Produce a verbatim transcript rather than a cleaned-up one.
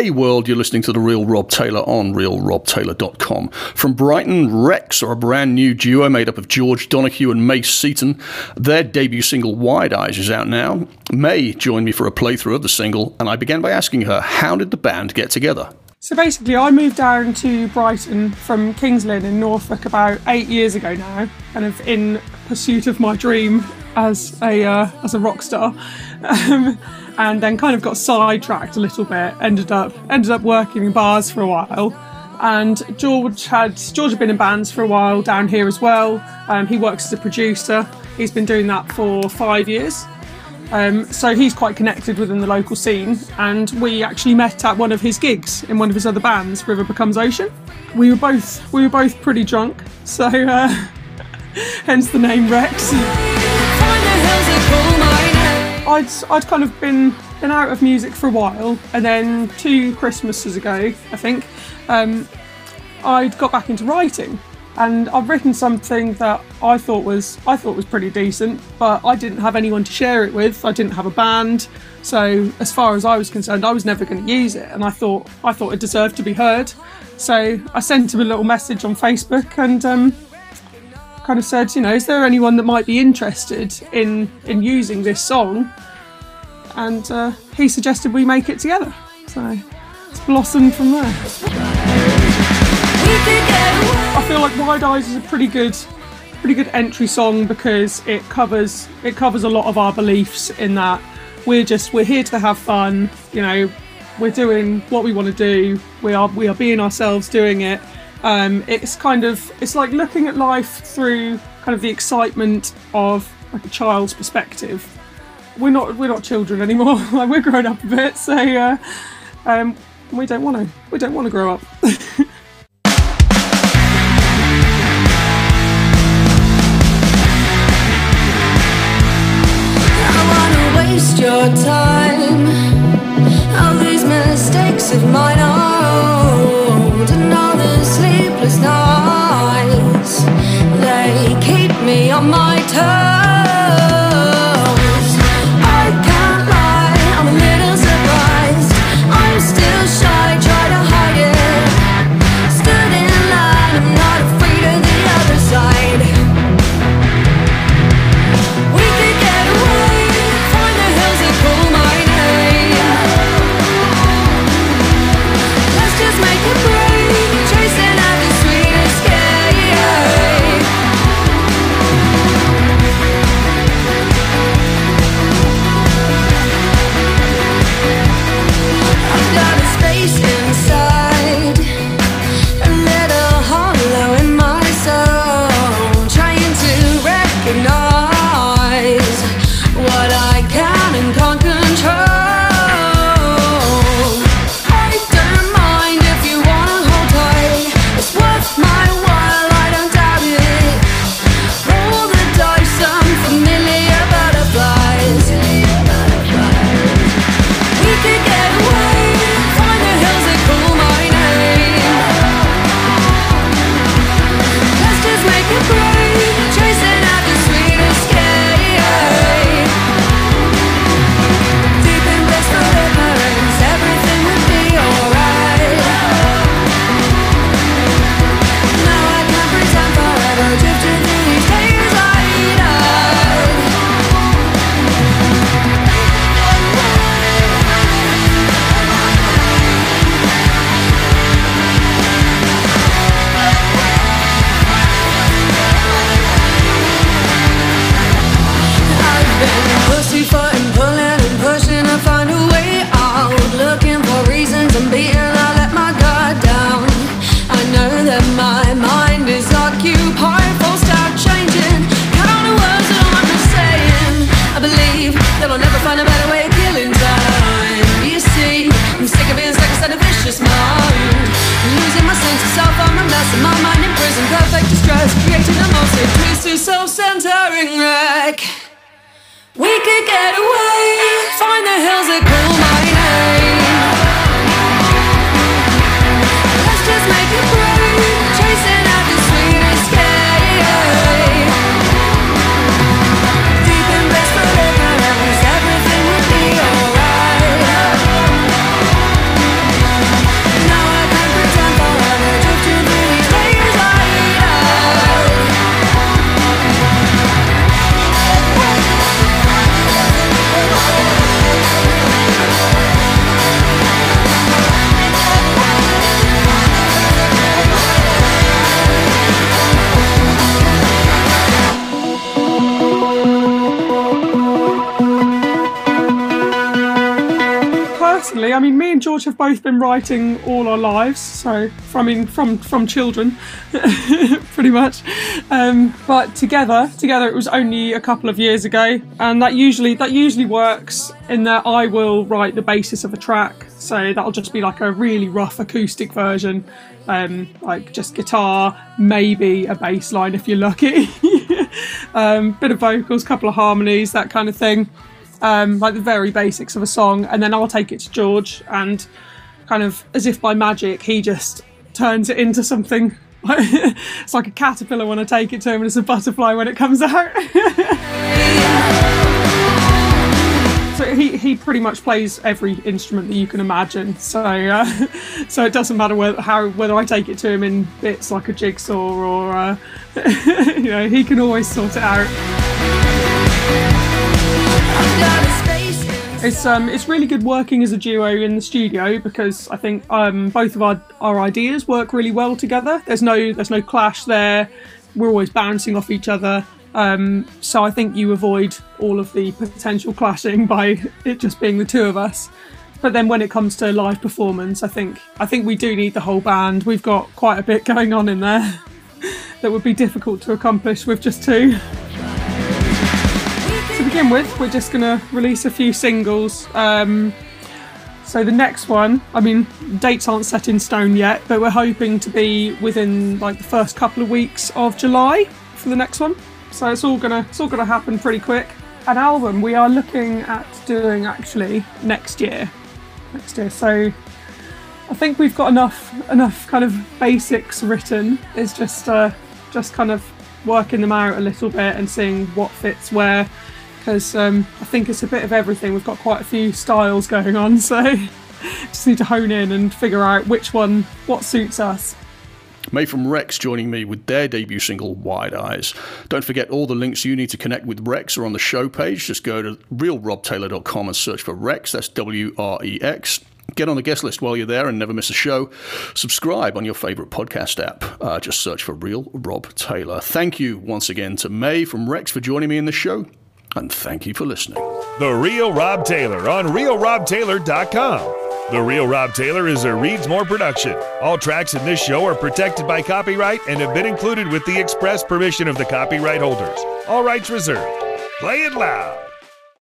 Hey world, you're listening to The Real Rob Taylor on Real Rob Taylor dot com. From Brighton, Rex are a brand new duo made up of George Donohue and Mae Seaton. Their debut single, Wide Eyes, is out now. Mae joined me for a playthrough of the single, and I began by asking her, how did the band get together? So basically, I moved down to Brighton from Kingsland in Norfolk about eight years ago now, kind of in pursuit of my dream as a uh, as a rock star, um, and then kind of got sidetracked a little bit. Ended up ended up working in bars for a while, and George had George had been in bands for a while down here as well. Um, he works as a producer. He's been doing that for five years. Um, so he's quite connected within the local scene, and we actually met at one of his gigs in one of his other bands, River Becomes Ocean. We were both we were both pretty drunk, so uh, hence the name Rex. I'd I'd kind of been been out of music for a while, and then two Christmases ago, I think, um, I'd got back into writing. And I've written something that I thought was I thought was pretty decent, but I didn't have anyone to share it with. I didn't have a band, so as far as I was concerned, I was never going to use it. And I thought I thought it deserved to be heard, so I sent him a little message on Facebook and um, kind of said, you know, is there anyone that might be interested in in using this song? And uh, he suggested we make it together, so it's blossomed from there. I feel like Wide Eyes is a pretty good, pretty good entry song because it covers it covers a lot of our beliefs in that we're just we're here to have fun, you know, we're doing what we want to do, we are we are being ourselves doing it. Um, it's kind of it's like looking at life through kind of the excitement of like a child's perspective. We're not we're not children anymore. Like we're grown up a bit, so uh, um, we don't want to we don't want to grow up. Your time, all these mistakes of mine are old, and all the sleepless nights, they keep me on my toes. I can't lie, I'm a little surprised, I'm still shy, try to hide it, stood in line, I'm not afraid of the other side. George have both been writing all our lives, so from, I mean, from from children, pretty much. Um, but together, together it was only a couple of years ago, and that usually that usually works in that I will write the basis of a track, so that'll just be like a really rough acoustic version, um, like just guitar, maybe a bass line if you're lucky, um, bit of vocals, couple of harmonies, that kind of thing. Um, like the very basics of a song, and then I'll take it to George, and kind of as if by magic he just turns it into something. It's like a caterpillar when I take it to him, and it's a butterfly when it comes out. So he, he pretty much plays every instrument that you can imagine, so uh, so it doesn't matter whether, how, whether I take it to him in bits like a jigsaw or uh, you know, he can always sort it out. It's um, it's really good working as a duo in the studio, because I think um, both of our, our ideas work really well together. There's no there's no clash there. We're always bouncing off each other. Um, so I think you avoid all of the potential clashing by it just being the two of us. But then when it comes to live performance, I think I think we do need the whole band. We've got quite a bit going on in there that would be difficult to accomplish with just two. To begin with, we're just going to release a few singles. Um, so the next one, I mean, dates aren't set in stone yet, but we're hoping to be within like the first couple of weeks of July for the next one. So it's all gonna it's all gonna happen pretty quick. An album we are looking at doing actually next year, next year. So I think we've got enough enough kind of basics written. It's just uh, just kind of working them out a little bit and seeing what fits where. Because um, I think it's a bit of everything. We've got quite a few styles going on, so just need to hone in and figure out which one, what suits us. Mae from Rex joining me with their debut single, Wide Eyes. Don't forget, all the links you need to connect with Rex are on the show page. Just go to real rob taylor dot com and search for Rex. That's W R E X. Get on the guest list while you're there and never miss a show. Subscribe on your favourite podcast app. Uh, just search for Real Rob Taylor. Thank you once again to Mae from Rex for joining me in the show. And thank you for listening. The Real Rob Taylor on real rob taylor dot com. The Real Rob Taylor is a Reads More production. All tracks in this show are protected by copyright and have been included with the express permission of the copyright holders. All rights reserved. Play it loud.